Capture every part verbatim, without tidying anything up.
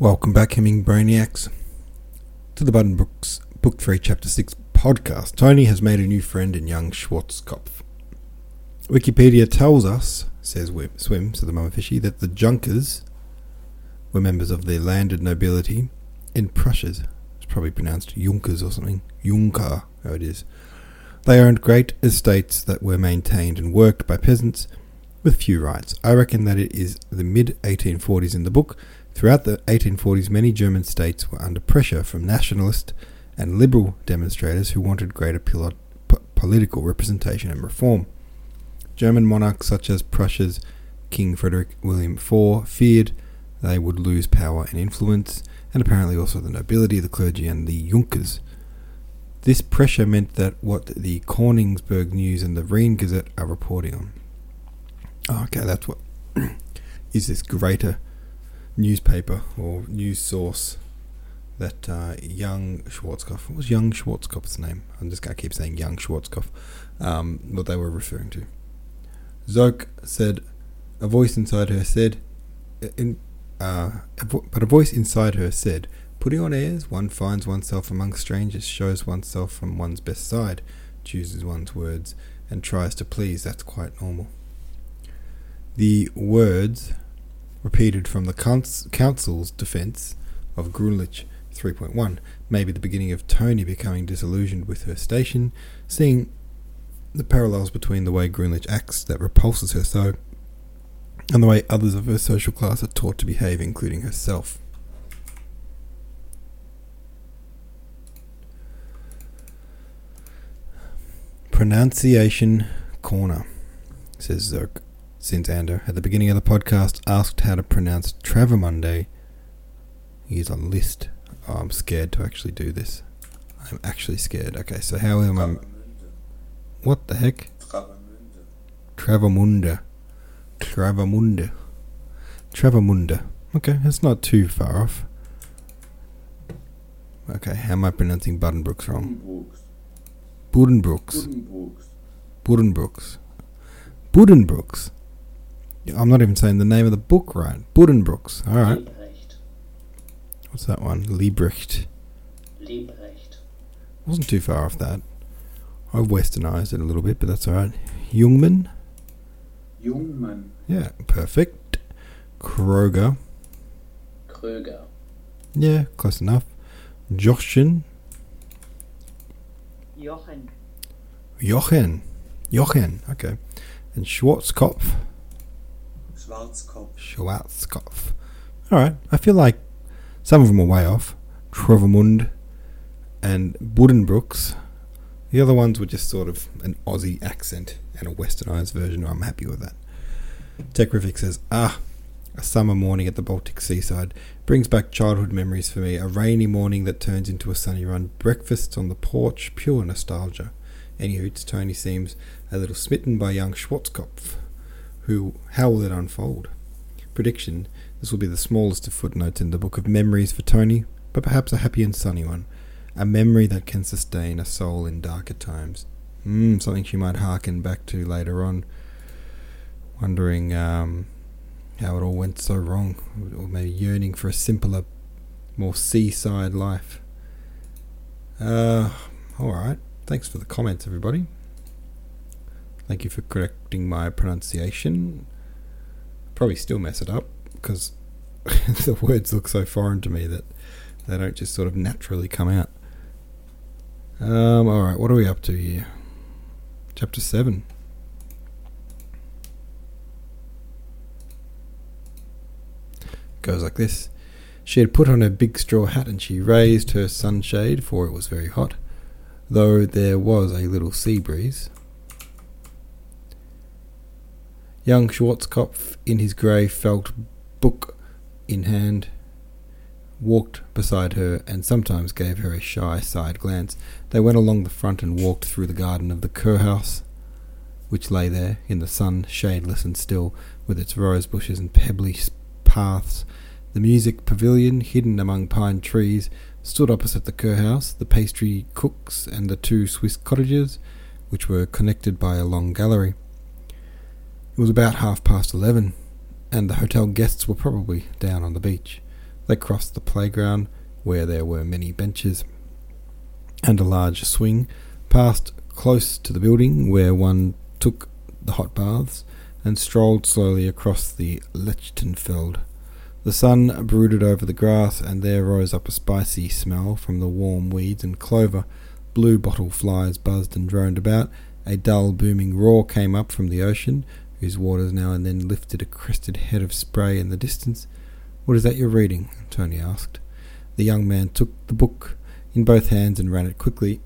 Welcome back, Hemingbrainiacs, to the Buddenbrooks Book three, Chapter six podcast. Tony has made a new friend in young Schwarzkopf. Wikipedia tells us, says Swim, swim said the mama fishy, that the Junkers were members of the landed nobility in Prussia. It's probably pronounced Junkers or something. Junker, how it is. They owned great estates that were maintained and worked by peasants with few rights. I reckon that it is the mid eighteen forties in the book. Throughout the eighteen forties, many German states were under pressure from nationalist and liberal demonstrators who wanted greater pilo- p- political representation and reform. German monarchs such as Prussia's King Frederick William the Fourth feared they would lose power and influence, and apparently also the nobility, the clergy, and the Junkers. This pressure meant that what the Königsberg News and the Rhein Gazette are reporting on. Oh, okay, that's what is this greater newspaper or news source that uh, young Schwarzkopf, what was young Schwarzkopf's name? I'm just going to keep saying young Schwarzkopf, um, what they were referring to. Zoke said, a voice inside her said, in, uh, a vo- but a voice inside her said, putting on airs, one finds oneself among strangers, shows oneself from one's best side, chooses one's words, and tries to please. That's quite normal. The words repeated from the council's defence of Grunlich three point one, maybe the beginning of Tony becoming disillusioned with her station, seeing the parallels between the way Grunlich acts that repulses her so, and the way others of her social class are taught to behave, including herself. Pronunciation corner, says Zoke. Since Ander, at the beginning of the podcast, asked how to pronounce Travemünde, here's a list. Oh, I'm scared to actually do this. I'm actually scared. Okay, so how am I... What the heck? Travemünde. Travemünde. Travemünde. Travemünde. Okay, that's not too far off. Okay, how am I pronouncing Buddenbrooks wrong? Buddenbrooks. Buddenbrooks. Buddenbrooks. Buddenbrooks. I'm not even saying the name of the book right. Buddenbrooks. All right. Liebrecht. What's that one? Liebrecht. Liebrecht. Wasn't too far off that. I've westernized it a little bit, but that's all right. Jungmann. Jungmann. Yeah, perfect. Kroger. Kroger. Yeah, close enough. Jochen. Jochen. Jochen. Jochen. Okay. And Schwarzkopf. Schwarzkopf. Schwarzkopf. Alright, I feel like some of them are way off. Travemünde and Buddenbrooks. The other ones were just sort of an Aussie accent and a westernized version. I'm happy with that. Techrific says, ah, a summer morning at the Baltic seaside. Brings back childhood memories for me. A rainy morning that turns into a sunny run. Breakfast on the porch. Pure nostalgia. Anywho, Tony seems a little smitten by young Schwarzkopf. Who, how will it unfold? Prediction, this will be the smallest of footnotes in the book of memories for Tony, but perhaps a happy and sunny one. A memory that can sustain a soul in darker times. Mm, something she might hearken back to later on, wondering um, how it all went so wrong, or maybe yearning for a simpler, more seaside life. Uh, alright, thanks for the comments, everybody. Thank you for correcting my pronunciation. Probably still mess it up because the words look so foreign to me that they don't just sort of naturally come out. Um, alright, what are we up to here? Chapter seven. Goes like this. She had put on her big straw hat and she raised her sunshade, for it was very hot, though there was a little sea breeze. Young Schwarzkopf, in his grey felt book in hand, walked beside her and sometimes gave her a shy side glance. They went along the front and walked through the garden of the Kurhaus, which lay there in the sun, shadeless and still, with its rose bushes and pebbly paths. The music pavilion, hidden among pine trees, stood opposite the Kurhaus, the pastry cook's and the two Swiss cottages, which were connected by a long gallery. It was about half past eleven, and the hotel guests were probably down on the beach. They crossed the playground, where there were many benches and a large swing, passed close to the building where one took the hot baths, and strolled slowly across the Lechtenfeld. The sun brooded over the grass, and there rose up a spicy smell from the warm weeds and clover. Blue bottle flies buzzed and droned about. A dull booming roar came up from the ocean, whose waters now and then lifted a crested head of spray in the distance. "What is that you're reading?" Tony asked. The young man took the book in both hands and ran it quickly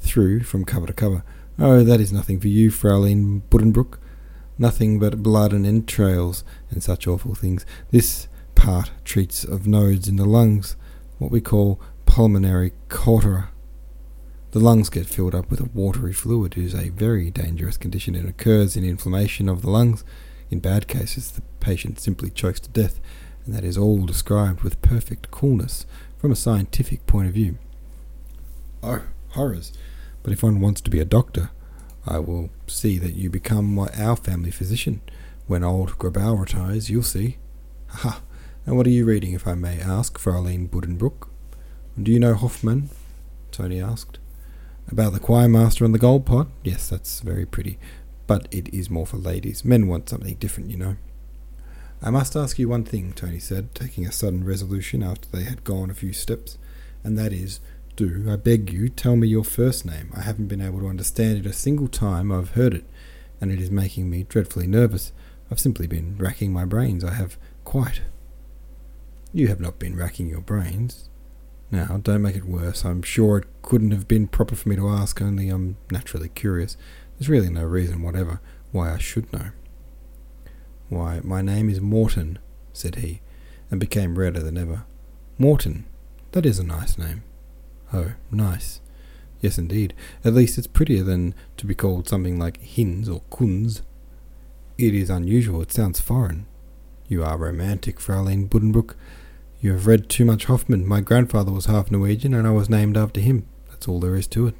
through from cover to cover. "Oh, that is nothing for you, Fraulein Buddenbrook. Nothing but blood and entrails and such awful things. This part treats of nodes in the lungs, what we call pulmonary cautery. The lungs get filled up with a watery fluid. It is a very dangerous condition. It occurs in inflammation of the lungs. In bad cases, the patient simply chokes to death, and that is all described with perfect coolness from a scientific point of view." "Oh, horrors! But if one wants to be a doctor, I will see that you become my, our family physician. When old Grabau retires, you'll see. Ha ha! And what are you reading, if I may ask, Fraulein Buddenbrook?" "Do you know Hoffman?" Tony asked. "About the choirmaster and the gold pot? Yes, that's very pretty. But it is more for ladies. Men want something different, you know." "I must ask you one thing," Tony said, taking a sudden resolution after they had gone a few steps, "and that is, do, I beg you, tell me your first name. I haven't been able to understand it a single time I've heard it, and it is making me dreadfully nervous. I've simply been racking my brains. I have quite." "You have not been racking your brains. Now, don't make it worse. I'm sure it couldn't have been proper for me to ask, only I'm naturally curious. There's really no reason whatever why I should know." "Why, my name is Morten," said he, and became redder than ever. "Morten? That is a nice name." "Oh, nice. Yes, indeed. At least it's prettier than to be called something like Hinz or Kunz. It is unusual. It sounds foreign. You are romantic, Fraulein Buddenbrook. You have read too much Hoffman. My grandfather was half Norwegian, and I was named after him. That's all there is to it."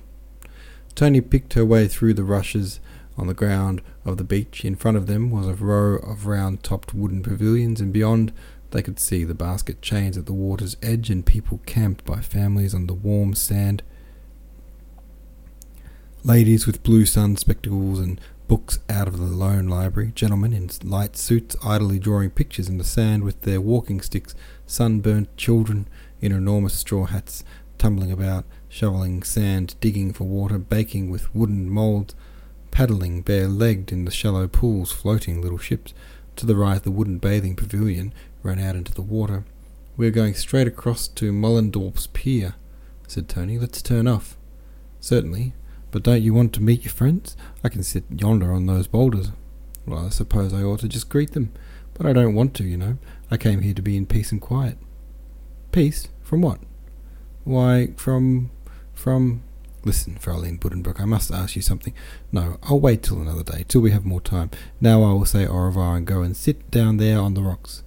Tony picked her way through the rushes on the ground of the beach. In front of them was a row of round-topped wooden pavilions, and beyond they could see the basket chains at the water's edge and people camped by families on the warm sand. Ladies with blue sun spectacles and books out of the lone library, gentlemen in light suits idly drawing pictures in the sand with their walking sticks, sunburnt children in enormous straw hats tumbling about, shoveling sand, digging for water, baking with wooden moulds, paddling bare-legged in the shallow pools, floating little ships. To the right, the wooden bathing pavilion ran out into the water. "We're going straight across to Möllendorp's pier," said Tony. "Let's turn off." "Certainly. But don't you want to meet your friends? I can sit yonder on those boulders." "Well, I suppose I ought to just greet them. But I don't want to, you know. I came here to be in peace and quiet." "Peace? From what?" "Why, from... from... Listen, Fraulein Buddenbrook, I must ask you something. No, I'll wait till another day, till we have more time. Now I will say au revoir and go and sit down there on the rocks."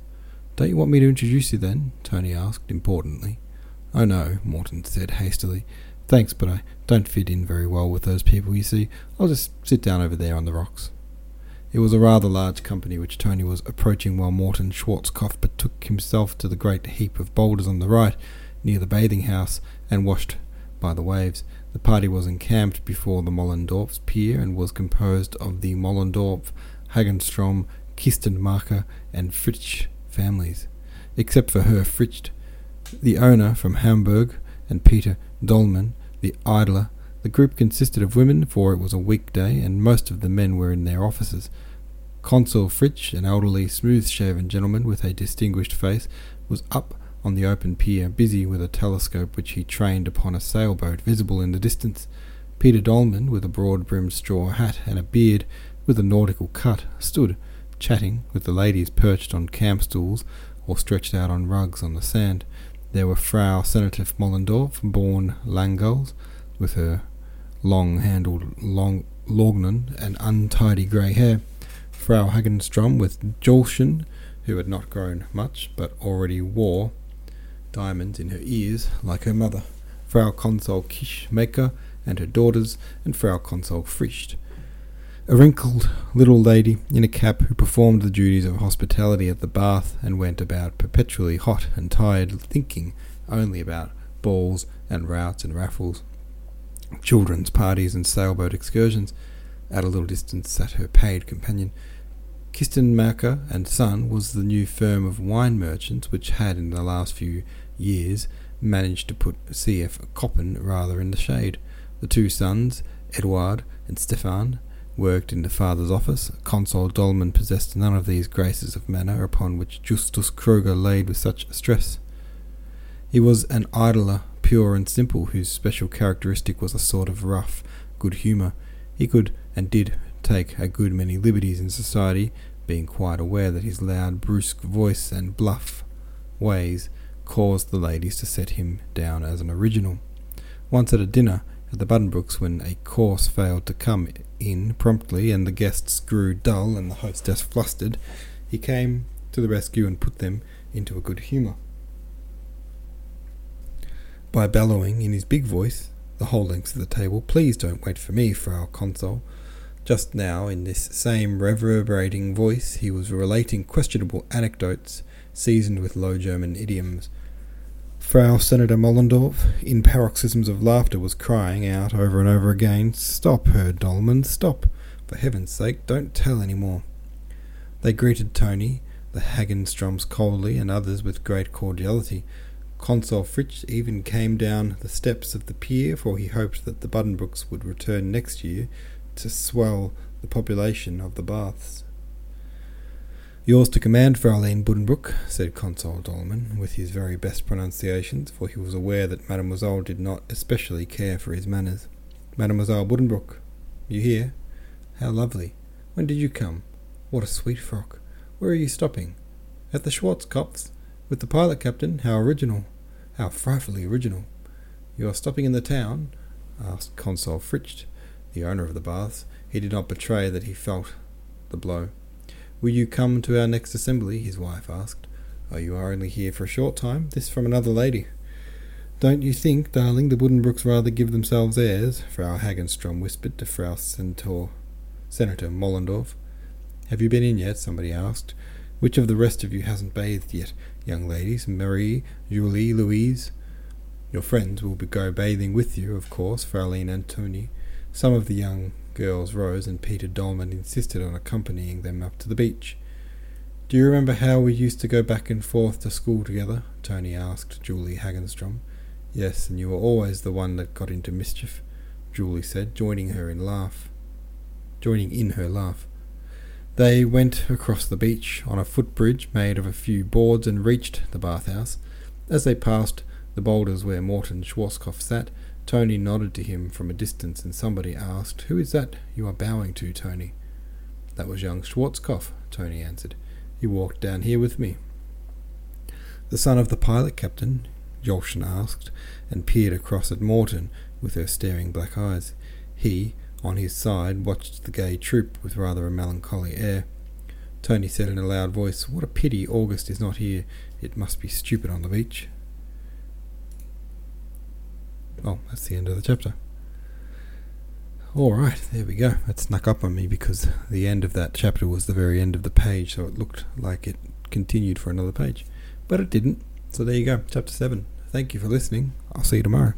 "Don't you want me to introduce you then?" Tony asked, importantly. "Oh no," Morton said hastily. "Thanks, but I don't fit in very well with those people, you see. I'll just sit down over there on the rocks." It was a rather large company which Tony was approaching while Morten Schwarzkopf betook himself to the great heap of boulders on the right, near the bathing house, and washed by the waves. The party was encamped before the Möllendorp's pier and was composed of the Möllendorpf, Hagenstrom, Kistenmarker, and Fritsche families. Except for her Fritsche, the owner from Hamburg, and Peter Döhlmann, the idler, the group consisted of women, for it was a weekday, and most of the men were in their offices. Consul Fritsche, an elderly, smooth-shaven gentleman with a distinguished face, was up on the open pier, busy with a telescope which he trained upon a sailboat visible in the distance. Peter Döhlmann, with a broad-brimmed straw hat and a beard with a nautical cut, stood chatting with the ladies perched on camp stools or stretched out on rugs on the sand. There were Frau Senatif Möllendorpf, born Langold, with her long-handled long lorgnon and untidy grey hair, Frau Hagenstrom with Julchen, who had not grown much but already wore diamonds in her ears like her mother, Frau Consul Kischmaker and her daughters, and Frau Consul Fritsche. a wrinkled little lady in a cap who performed the duties of hospitality at the bath and went about perpetually hot and tired, thinking only about balls and routs and raffles, children's parties and sailboat excursions. At a little distance sat her paid companion. Kistenmarker and Son was the new firm of wine merchants which had in the last few years managed to put C F Coppin rather in the shade. The two sons, Edouard and Stefan, worked in the father's office. Consul Döhlmann possessed none of these graces of manner upon which Justus Kroger laid with such stress. He was an idler, pure and simple, whose special characteristic was a sort of rough good humour. He could and did take a good many liberties in society, being quite aware that his loud, brusque voice and bluff ways caused the ladies to set him down as an original. Once at a dinner at the Buddenbrooks, when a course failed to come in promptly and the guests grew dull and the hostess flustered, he came to the rescue and put them into a good humour by bellowing in his big voice the whole length of the table, "Please don't wait for me, Frau Consul." Just now, in this same reverberating voice, he was relating questionable anecdotes seasoned with Low German idioms. Frau Senator Möllendorpf, in paroxysms of laughter, was crying out over and over again, "Stop, Herr Döhlmann, stop! For heaven's sake, don't tell any more." They greeted Tony, the Hagenstroms coldly, and others with great cordiality. Consul Fritsche even came down the steps of the pier, for he hoped that the Buddenbrooks would return next year to swell the population of the baths. "Yours to command, Fräulein Buddenbrook," said Consul Döhlmann, with his very best pronunciations, for he was aware that Mademoiselle did not especially care for his manners. "Mademoiselle Buddenbrook, you here? How lovely! When did you come? What a sweet frock! Where are you stopping?" "At the Schwarzkopf's, with the pilot captain. How original! How frightfully original! You are stopping in the town?" asked Consul Fritsche, the owner of the baths. He did not betray that he felt the blow. "Will you come to our next assembly?" his wife asked. "Oh, you are only here for a short time." This from another lady. "Don't you think, darling, the Buddenbrooks rather give themselves airs?" Frau Hagenstrom whispered to Frau Centaur, Senator Möllendorpf. "Have you been in yet?" somebody asked. "Which of the rest of you hasn't bathed yet, young ladies? Marie, Julie, Louise? Your friends will go bathing with you, of course, Fräulein Antoni." Some of the young girls rose, and Peter Döhlmann insisted on accompanying them up to the beach. "Do you remember how we used to go back and forth to school together?" Tony asked Julie Hagenstrom. "Yes, and you were always the one that got into mischief," Julie said, joining her in laugh. Joining in her laugh. They went across the beach on a footbridge made of a few boards and reached the bathhouse. As they passed the boulders where Morten Schwarzkopf sat, Tony nodded to him from a distance, and somebody asked, "Who is that you are bowing to, Tony?" "That was young Schwarzkopf," Tony answered. "He walked down here with me." "The son of the pilot captain?" Jolshin asked, and peered across at Morton with her staring black eyes. He, on his side, watched the gay troop with rather a melancholy air. Tony said in a loud voice, "What a pity August is not here. It must be stupid on the beach." Oh, that's the end of the chapter. All right, there we go. It snuck up on me because the end of that chapter was the very end of the page, so it looked like it continued for another page, but it didn't. So there you go, chapter seven. Thank you for listening. I'll see you tomorrow.